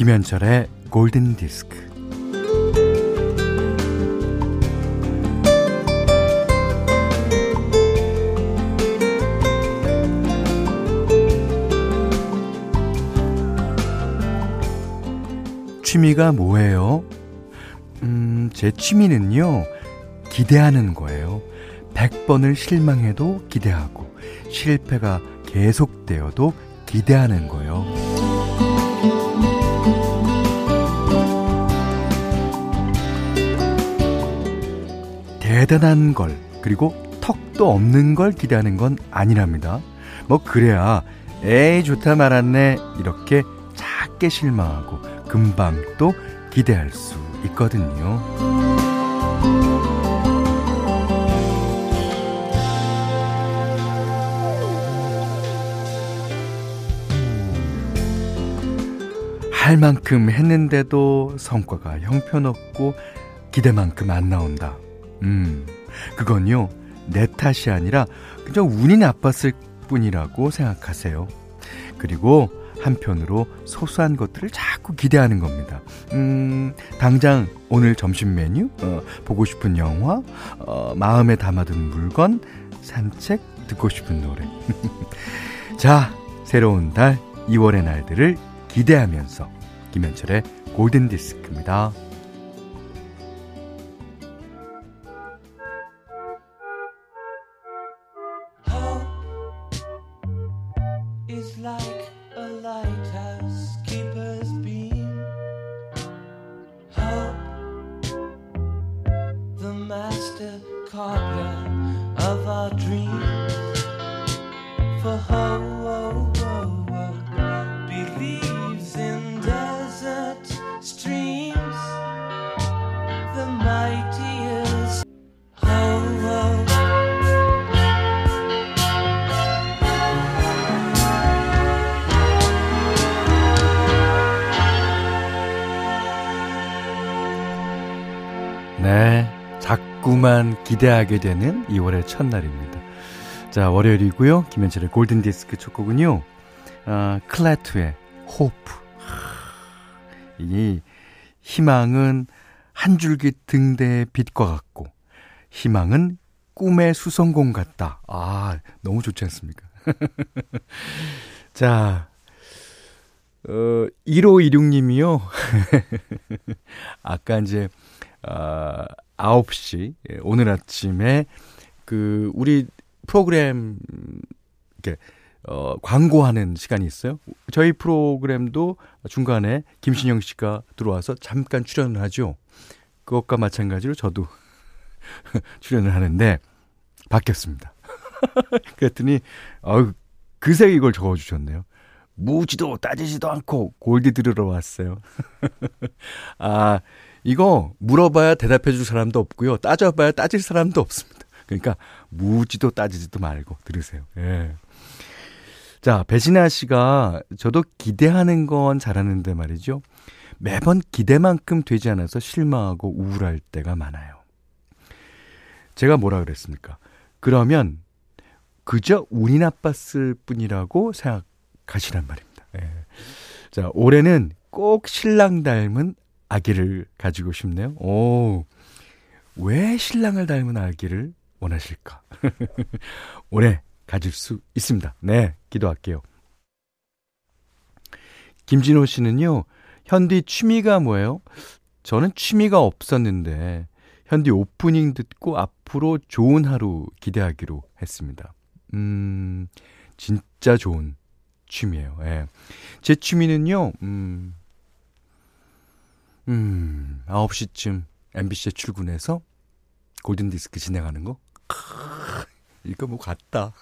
김현철의 골든디스크. 취미가 뭐예요? 제 취미는요, 기대하는 거예요. 100번을 실망해도 기대하고, 실패가 계속되어도 기대하는 거예요. 대단한 걸, 그리고 턱도 없는 걸 기대하는 건 아니랍니다. 뭐 그래야 에이 좋다 말았네 이렇게 작게 실망하고 금방 또 기대할 수 있거든요. 할 만큼 했는데도 성과가 형편없고 기대만큼 안 나온다. 그건요, 내 탓이 아니라 그냥 운이 나빴을 뿐이라고 생각하세요. 그리고 한편으로 소소한 것들을 자꾸 기대하는 겁니다. 당장 오늘 점심 메뉴, 보고 싶은 영화, 마음에 담아둔 물건, 산책, 듣고 싶은 노래. 자, 새로운 달 2월의 날들을 기대하면서 김현철의 골든디스크입니다. 9만 기대하게 되는 2월의 첫날입니다. 자, 월요일이고요. 김현철의 골든디스크 첫 곡은요, 클래트의 호프. 이 희망은 한 줄기 등대의 빛과 같고 희망은 꿈의 수성공 같다. 아, 너무 좋지 않습니까? 자, 1526님이요. 아까 이제 9시, 오늘 아침에 그 우리 프로그램 이렇게 광고하는 시간이 있어요. 저희 프로그램도 중간에 김신영 씨가 들어와서 잠깐 출연을 하죠. 그것과 마찬가지로 저도 출연을 하는데 바뀌었습니다. 그랬더니 그새 이걸 적어주셨네요. 무지도 따지지도 않고 골디 들으러 왔어요. 아, 이거 물어봐야 대답해 줄 사람도 없고요. 따져봐야 따질 사람도 없습니다. 그러니까 묻지도 따지지도 말고 들으세요. 예. 자, 배신아 씨가 저도 기대하는 건 잘하는데 말이죠. 매번 기대만큼 되지 않아서 실망하고 우울할 때가 많아요. 제가 뭐라 그랬습니까? 그러면 그저 운이 나빴을 뿐이라고 생각하시란 말입니다. 예. 자, 올해는 꼭 신랑 닮은 아기를 가지고 싶네요. 오, 왜 신랑을 닮은 아기를 원하실까? 올해 가질 수 있습니다. 네, 기도할게요. 김진호 씨는요, 현디 취미가 뭐예요? 저는 취미가 없었는데 현디 오프닝 듣고 앞으로 좋은 하루 기대하기로 했습니다. 진짜 좋은 취미예요. 예. 제 취미는요, 9시쯤 MBC에 출근해서 골든디스크 진행하는 거? 이거 뭐 같다.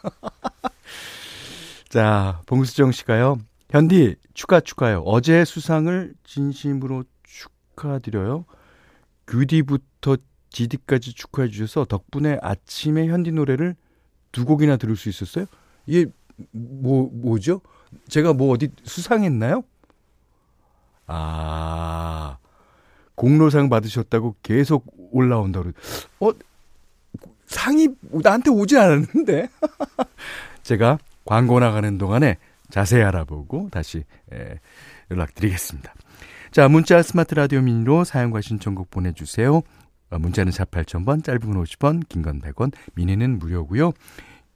자, 봉수정 씨가요. 현디, 축하요. 어제 수상을 진심으로 축하드려요. 규디부터 지디까지 축하해 주셔서 덕분에 아침에 현디 노래를 2곡이나 들을 수 있었어요. 이게 뭐죠? 제가 뭐 어디 수상했나요? 아, 공로상 받으셨다고 계속 올라온다고. 상이 나한테 오지 않았는데. 제가 광고 나가는 동안에 자세히 알아보고 다시 연락드리겠습니다. 자, 문자 스마트 라디오 미니로 사용과 신청곡 보내주세요. 문자는 48,000번, 짧은 50원, 긴 건 100원, 미니는 무료고요.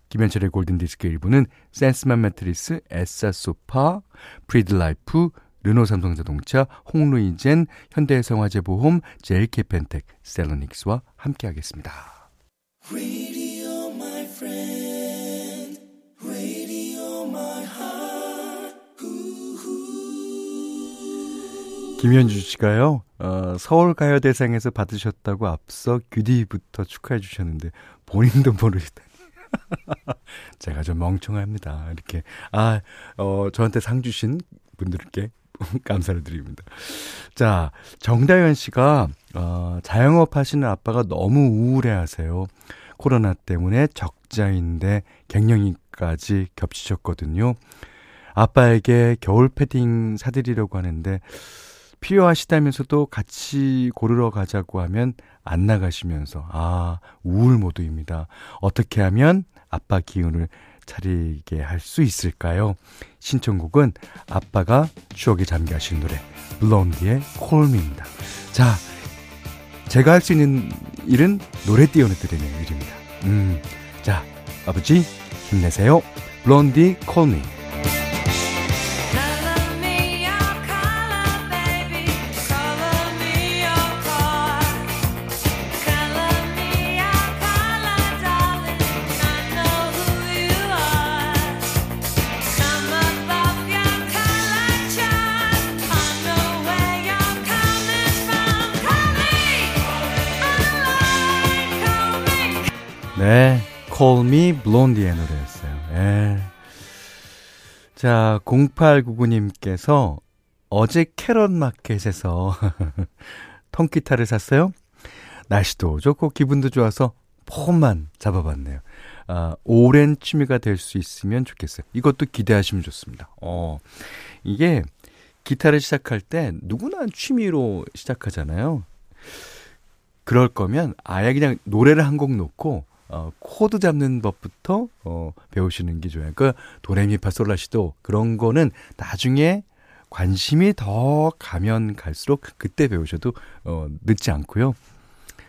김현철의 골든디스크 일부는 센스만 매트리스, 에싸소파, 프리드라이프, 르노삼성자동차, 홍루이젠, 현대해상화재보험, JK펜텍, 셀러닉스와 함께하겠습니다. Radio my friend, radio my heart. 김현주 씨가요, 서울가요대상에서 받으셨다고 앞서 규디부터 축하해 주셨는데 본인도 모르시다니. 제가 좀 멍청합니다. 이렇게 저한테 상 주신 분들께 감사를 드립니다. 자, 정다현 씨가 자영업 하시는 아빠가 너무 우울해하세요. 코로나 때문에 적자인데 갱년기까지 겹치셨거든요. 아빠에게 겨울 패딩 사드리려고 하는데 필요하시다면서도 같이 고르러 가자고 하면 안 나가시면서 우울 모드입니다. 어떻게 하면 아빠 기운을 차리게 할 수 있을까요? 신청곡은 아빠가 추억에 잠겨 하신 노래 블론디의 콜미입니다. 자, 제가 할 수 있는 일은 노래 띄워드리는 일입니다. 자, 아버지 힘내세요. 블론디 콜미. 네, Call Me Blondie의 노래였어요. 예. 자, 0899님께서 어제 캐럿마켓에서 통기타를 샀어요. 날씨도 좋고 기분도 좋아서 폼만 잡아봤네요. 오랜 취미가 될 수 있으면 좋겠어요. 이것도 기대하시면 좋습니다. 이게 기타를 시작할 때 누구나 취미로 시작하잖아요. 그럴 거면 아예 그냥 노래를 한 곡 놓고 코드 잡는 법부터 배우시는 게 좋아요. 그러니까 도레미파솔라시도 그런 거는 나중에 관심이 더 가면 갈수록 그때 배우셔도 늦지 않고요.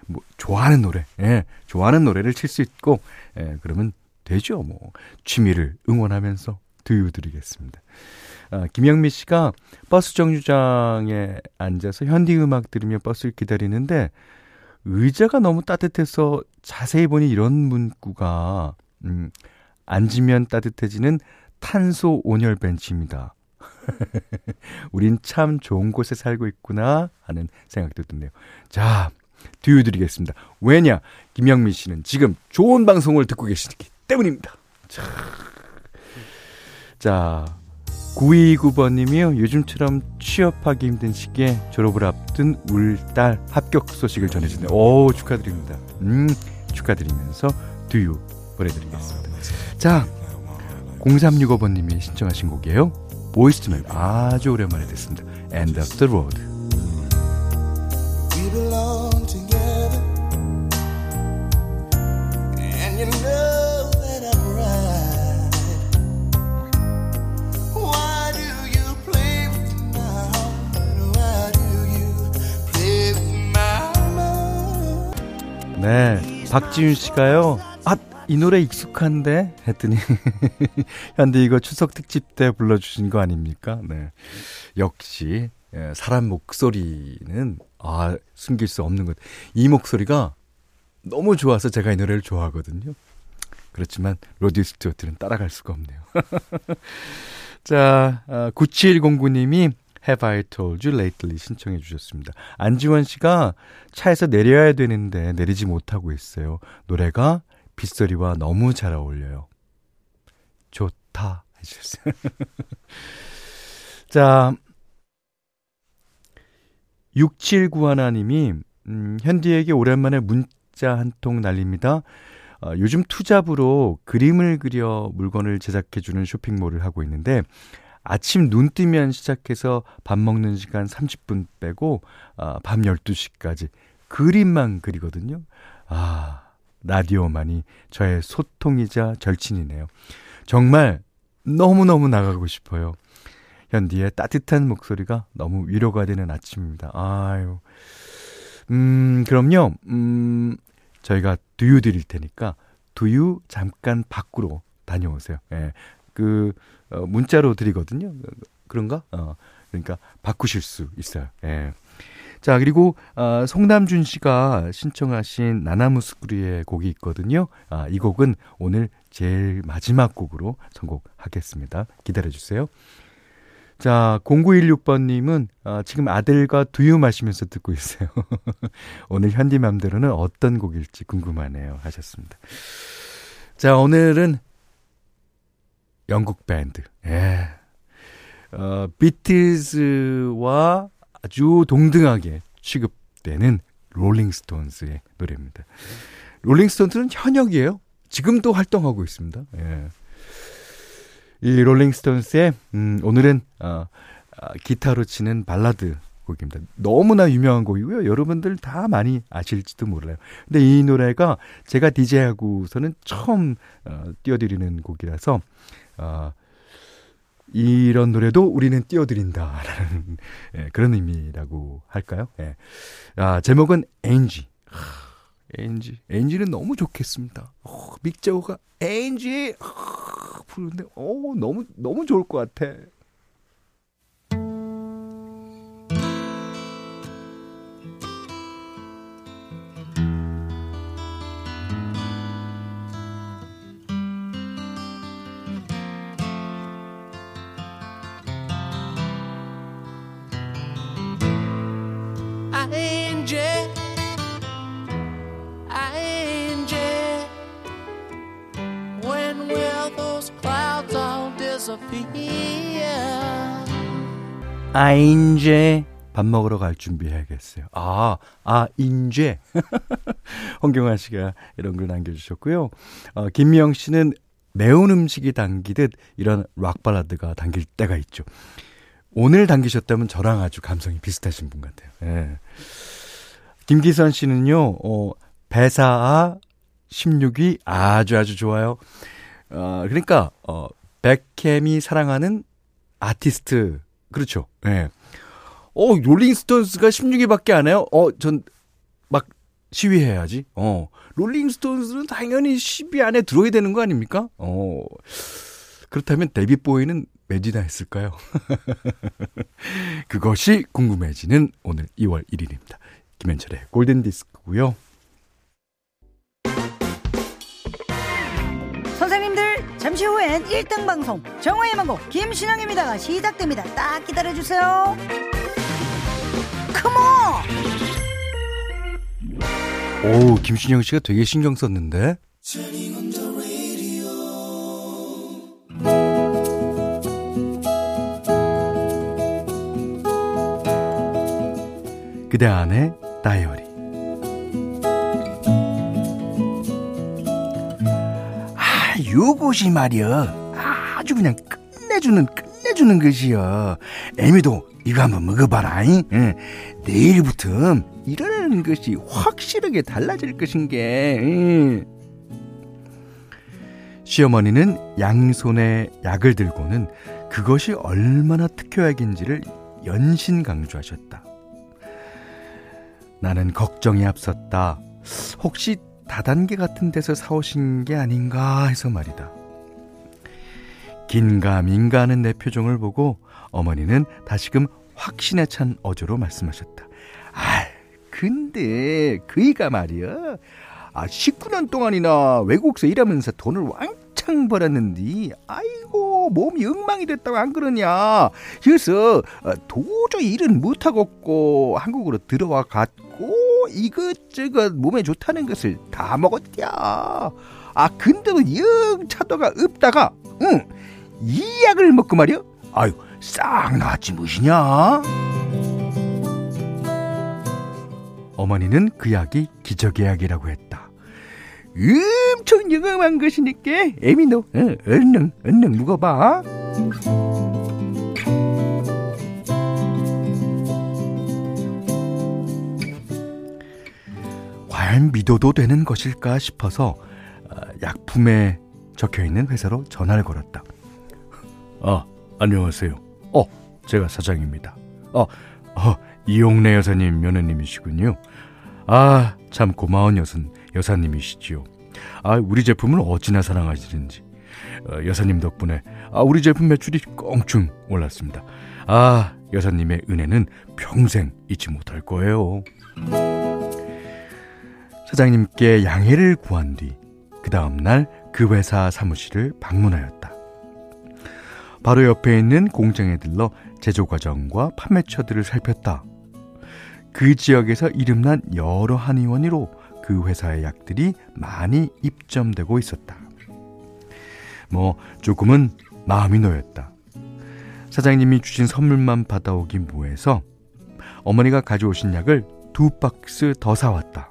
뭐 좋아하는 노래, 좋아하는 노래를 칠 수 있고, 그러면 되죠. 뭐 취미를 응원하면서 들려드리겠습니다. 김영미 씨가 버스 정류장에 앉아서 현디 음악 들으며 버스를 기다리는데 의자가 너무 따뜻해서 자세히 보니 이런 문구가 앉으면 따뜻해지는 탄소 온열 벤치입니다. 우린 참 좋은 곳에 살고 있구나 하는 생각도 드네요. 자, 띄워드리겠습니다. 왜냐? 김영민 씨는 지금 좋은 방송을 듣고 계시기 때문입니다. 자, 929번님이요. 요즘처럼 취업하기 힘든 시기에 졸업을 앞둔 울 딸 합격 소식을 전해주네요. 오, 축하드립니다. 축하드리면서 두유 보내드리겠습니다. 자, 0365번님이 신청하신 곡이에요. 보이스투맨, 아주 오랜만에 듣습니다. End of the road. We belong together and you know 네, 박지윤 씨가요, 이 노래 익숙한데? 했더니 현대 이거 추석 특집 때 불러주신 거 아닙니까? 네, 역시 사람 목소리는 숨길 수 없는 것. 이 목소리가 너무 좋아서 제가 이 노래를 좋아하거든요. 그렇지만 로디 스튜어트는 따라갈 수가 없네요. 자, 9709님이 Have I told you lately 신청해 주셨습니다. 안지원 씨가 차에서 내려야 되는데 내리지 못하고 있어요. 노래가 빗소리와 너무 잘 어울려요. 좋다 해주셨어요. 자, 6791님이 현디에게 오랜만에 문자 한 통 날립니다. 요즘 투잡으로 그림을 그려 물건을 제작해주는 쇼핑몰을 하고 있는데 아침 눈 뜨면 시작해서 밥 먹는 시간 30분 빼고 밤 12시까지 그림만 그리거든요. 라디오만이 저의 소통이자 절친이네요. 정말 너무너무 나가고 싶어요. 현디의 따뜻한 목소리가 너무 위로가 되는 아침입니다. 아유. 그럼요. 저희가 두유 드릴 테니까 두유 잠깐 밖으로 다녀오세요. 예. 문자로 드리거든요. 그런가? 그러니까 바꾸실 수 있어요. 예. 자, 그리고 송남준 씨가 신청하신 나나무스쿠리의 곡이 있거든요. 이 곡은 오늘 제일 마지막 곡으로 선곡하겠습니다. 기다려주세요. 자, 0916번님은 지금 아들과 두유 마시면서 듣고 있어요. 오늘 현디맘대로는 어떤 곡일지 궁금하네요 하셨습니다. 자, 오늘은 영국 밴드 비틀즈와 아주 동등하게 취급되는 롤링스톤스의 노래입니다. 롤링스톤스는 현역이에요. 지금도 활동하고 있습니다. 예. 이 롤링스톤스의 오늘은 기타로 치는 발라드 곡입니다. 너무나 유명한 곡이고요. 여러분들 다 많이 아실지도 몰라요. 근데 이 노래가 제가 DJ하고서는 처음 띄워드리는 곡이라서 이런 노래도 우리는 띄워드린다라는 그런 의미라고 할까요? 예. 제목은 엔지. 엔지는 너무 좋겠습니다. 믹재호가 엔지 부르는데 너무 좋을 것 같아. 아, 인제 밥 먹으러 갈 준비해야겠어요. 인제 홍경아 씨가 이런 글 남겨주셨고요. 김미영 씨는 매운 음식이 당기듯 이런 락발라드가 당길 때가 있죠. 오늘 당기셨다면 저랑 아주 감성이 비슷하신 분 같아요. 예. 김기선 씨는요, 배사아 16이 아주 좋아요. 그러니까 백햄이 사랑하는 아티스트. 그렇죠. 예. 롤링스톤스가 16위밖에 안 해요. 전 막 시위해야지. 롤링스톤스는 당연히 10위 안에 들어야 되는 거 아닙니까? 그렇다면 데뷔보이는 매디나 했을까요? 그것이 궁금해지는 오늘 2월 1일입니다. 김현철의 골든디스크고요. 선생님들, 잠시 후엔 1등 방송 정오의 망고 김신영입니다가 시작됩니다. 딱 기다려주세요. 컴온! 오, 김신영 씨가 되게 신경 썼는데. 그대 안의 다이어리. 요것이 말이여, 아주 그냥 끝내주는 것이여. 애미도 이거 한번 먹어봐라. 응. 내일부터 이러는 것이 확실하게 달라질 것인게. 응. 시어머니는 양손에 약을 들고는 그것이 얼마나 특효약인지를 연신 강조하셨다. 나는 걱정이 앞섰다. 혹시 다단계 같은 데서 사오신 게 아닌가 해서 말이다. 긴가민가 하는 내 표정을 보고 어머니는 다시금 확신에 찬 어조로 말씀하셨다. 근데 그이가 말이야, 19년 동안이나 외국에서 일하면서 돈을 왕창 벌었는데 몸이 엉망이 됐다고 안 그러냐. 그래서 도저히 일은 못하겠고 한국으로 들어와 갔고 이것저것 몸에 좋다는 것을 다 먹었냐. 근데는 영 차도가 없다가 이 약을 먹고 말이야, 싹 나았지 무엇이냐. 어머니는 그 약이 기적의 약이라고 했다. 엄청 영험한 것이니까 애미 너 얼른 묵어봐. 과연 믿어도 되는 것일까 싶어서 약품에 적혀있는 회사로 전화를 걸었다. 아, 안녕하세요. 제가 사장입니다. 이용래 여사님 며느님이시군요. 아, 참 고마운 여사님이시지요. 아, 우리 제품을 어찌나 사랑하시는지. 여사님 덕분에 우리 제품 매출이 껑충 올랐습니다. 아, 여사님의 은혜는 평생 잊지 못할 거예요. 사장님께 양해를 구한 뒤 그 다음날 그 회사 사무실을 방문하였다. 바로 옆에 있는 공장에 들러 제조 과정과 판매처들을 살폈다. 그 지역에서 이름난 여러 한의원으로 그 회사의 약들이 많이 입점되고 있었다. 조금은 마음이 놓였다. 사장님이 주신 선물만 받아오기 뭐해서 어머니가 가져오신 약을 2박스 더 사왔다.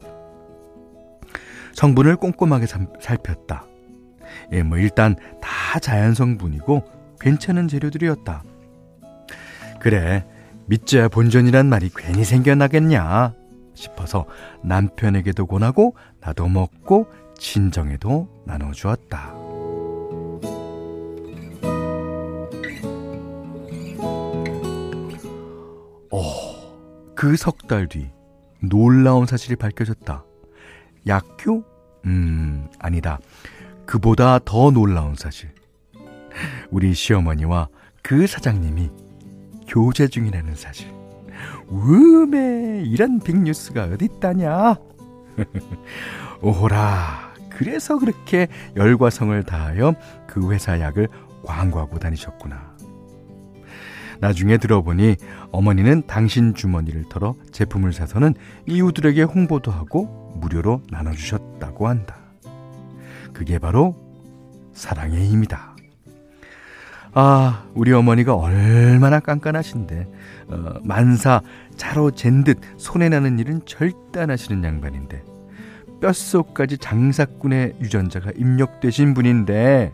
성분을 꼼꼼하게 살폈다. 일단 다 자연 성분이고 괜찮은 재료들이었다. 그래, 믿자 본전이란 말이 괜히 생겨나겠냐 싶어서 남편에게도 권하고 나도 먹고 친정에도 나눠주었다. 그 석 달 뒤 놀라운 사실이 밝혀졌다. 약효? 아니다. 그보다 더 놀라운 사실. 우리 시어머니와 그 사장님이 교제 중이라는 사실. 음에 이런 빅뉴스가 어딨다냐. 오호라, 그래서 그렇게 열과 성을 다하여 그 회사 약을 광고하고 다니셨구나. 나중에 들어보니 어머니는 당신 주머니를 털어 제품을 사서는 이웃들에게 홍보도 하고 무료로 나눠주셨다고 한다. 그게 바로 사랑의 힘이다. 아, 우리 어머니가 얼마나 깐깐하신데 만사 자로 잰 듯 손해나는 일은 절대 안 하시는 양반인데, 뼛속까지 장사꾼의 유전자가 입력되신 분인데,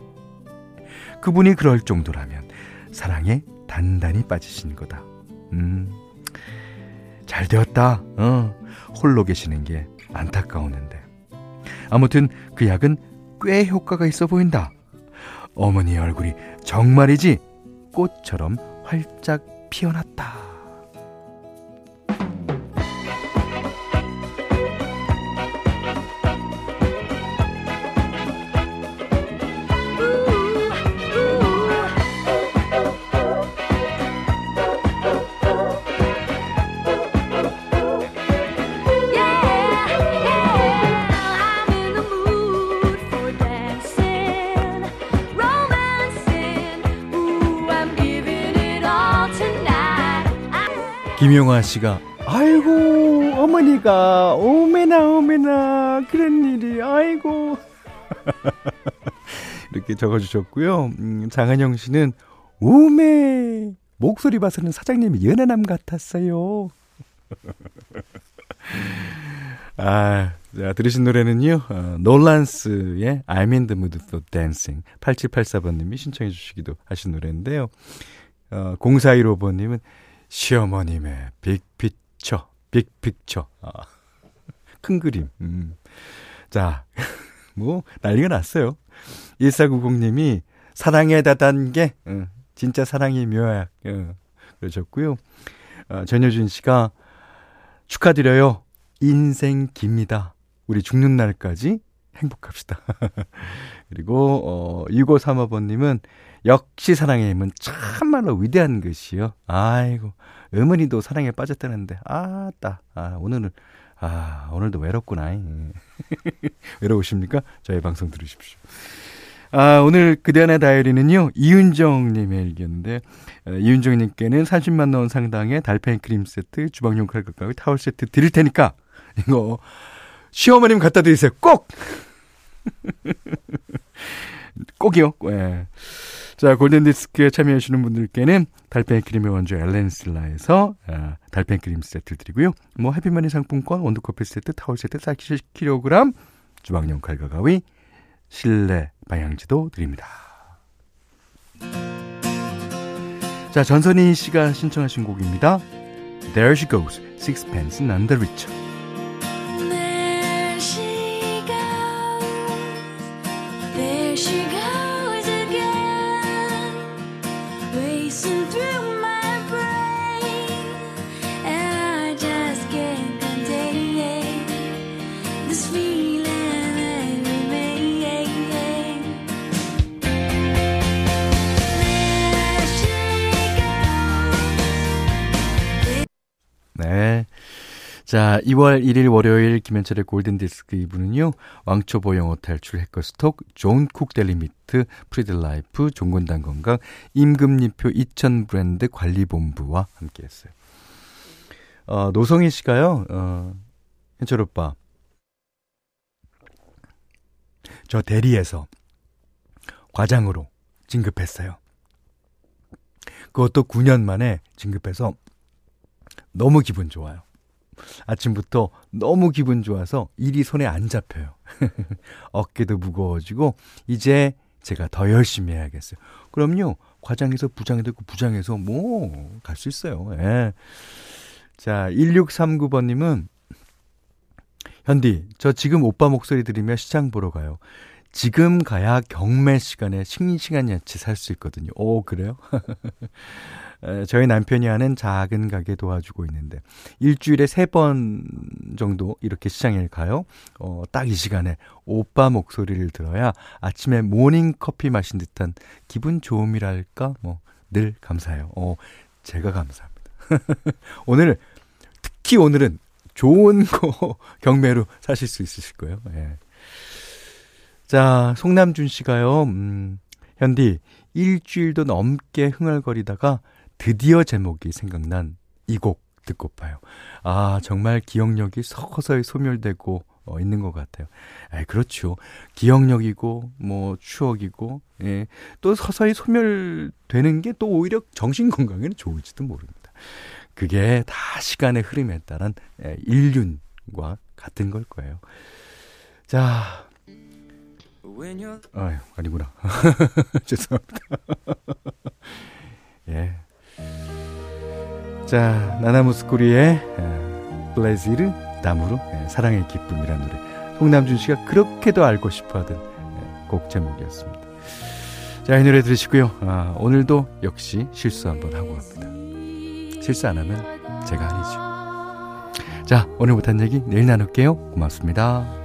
그분이 그럴 정도라면 사랑에 단단히 빠지신 거다. 잘 되었다. 홀로 계시는 게 안타까웠는데. 아무튼 그 약은 꽤 효과가 있어 보인다. 어머니의 얼굴이 정말이지 꽃처럼 활짝 피어났다. 김용아 씨가, 아이고 어머니가 오메나 그런 일이, 아이고 이렇게 적어주셨고요. 장한영 씨는 오메 목소리 봐서는 사장님이 연하남 같았어요. 자, 들으신 노래는요, 놀란스의 I'm in the mood for dancing. 8784번님이 신청해 주시기도 하신 노래인데요. 0415번님은 시어머님의 빅픽처. 큰 그림. 자, 난리가 났어요. 1490님이 사랑의 다단계, 진짜 사랑이 묘약, 그러셨고요. 전효준 씨가 축하드려요. 인생 깁니다. 우리 죽는 날까지 행복합시다. 그리고 6535번님은 역시 사랑의 힘은 참말로 위대한 것이요. 아이고, 어머니도 사랑에 빠졌다는데, 오늘도 외롭구나. 외로우십니까? 저희 방송 들으십시오. 오늘 그대안의 다이어리는요, 이윤정님의 일기였는데, 이윤정님께는 30만 원 상당의 달팽이 크림 세트, 주방용 칼과 가위, 타월 세트 드릴 테니까 이거 시어머님 갖다 드리세요. 꼭! 꼭이요. 네. 자, 골든디스크에 참여하시는 분들께는 달팽이 크림의 원조 엘렌슬라에서 달팽이 크림 세트 드리고요. 해피머니 상품권, 원두커피 세트, 타월 세트, 40kg, 주방용 칼과 가위, 실내 방향지도 드립니다. 자, 전선희 씨가 신청하신 곡입니다. There she goes, sixpence none the richer. There she goes again. racing through my brain, and I just can't contain it. This feeling I remain. There she goes. 네. 자, 2월 1일 월요일 김현철의 골든디스크 2부는요. 왕초보 영어 탈출 해커스톡, 존쿡 델리미트, 프리드라이프, 종군당 건강, 임금리표 이천 브랜드 관리본부와 함께했어요. 노성희 씨가요. 현철 오빠, 저 대리에서 과장으로 진급했어요. 그것도 9년 만에 진급해서 너무 기분 좋아요. 아침부터 너무 기분 좋아서 일이 손에 안 잡혀요. 어깨도 무거워지고 이제 제가 더 열심히 해야겠어요. 그럼요. 과장에서 부장이 되고 부장에서 뭐 갈 수 있어요. 예. 자, 1639번님은 현디, 저 지금 오빠 목소리 들으며 시장 보러 가요. 지금 가야 경매 시간에 싱싱한 야채 살 수 있거든요. 오, 그래요? 저희 남편이 하는 작은 가게 도와주고 있는데 일주일에 3번 정도 이렇게 시장에 가요. 딱 이 시간에 오빠 목소리를 들어야 아침에 모닝커피 마신 듯한 기분 좋음이랄까 뭐 늘 감사해요. 제가 감사합니다. 오늘 특히 오늘은 좋은 거 경매로 사실 수 있으실 거예요. 예. 자, 송남준 씨가요. 현디, 일주일도 넘게 흥얼거리다가 드디어 제목이 생각난 이 곡 듣고파요. 아, 정말 기억력이 서서히 소멸되고 있는 것 같아요. 아, 그렇죠. 기억력이고 뭐 추억이고, 예, 또 서서히 소멸되는 게 또 오히려 정신건강에는 좋을지도 모릅니다. 그게 다 시간의 흐름에 따른 인륜과 같은 걸 거예요. 자, 아유, 아니구나. 죄송합니다. 예. 자, 나나무스코리의 플레지르 나무로, 사랑의 기쁨이라는 노래, 송남준 씨가 그렇게도 알고 싶어하던 곡 제목이었습니다. 자, 이 노래 들으시고요. 아, 오늘도 역시 실수 한번 하고 갑니다. 실수 안 하면 제가 아니죠. 자, 오늘 못한 얘기 내일 나눌게요. 고맙습니다.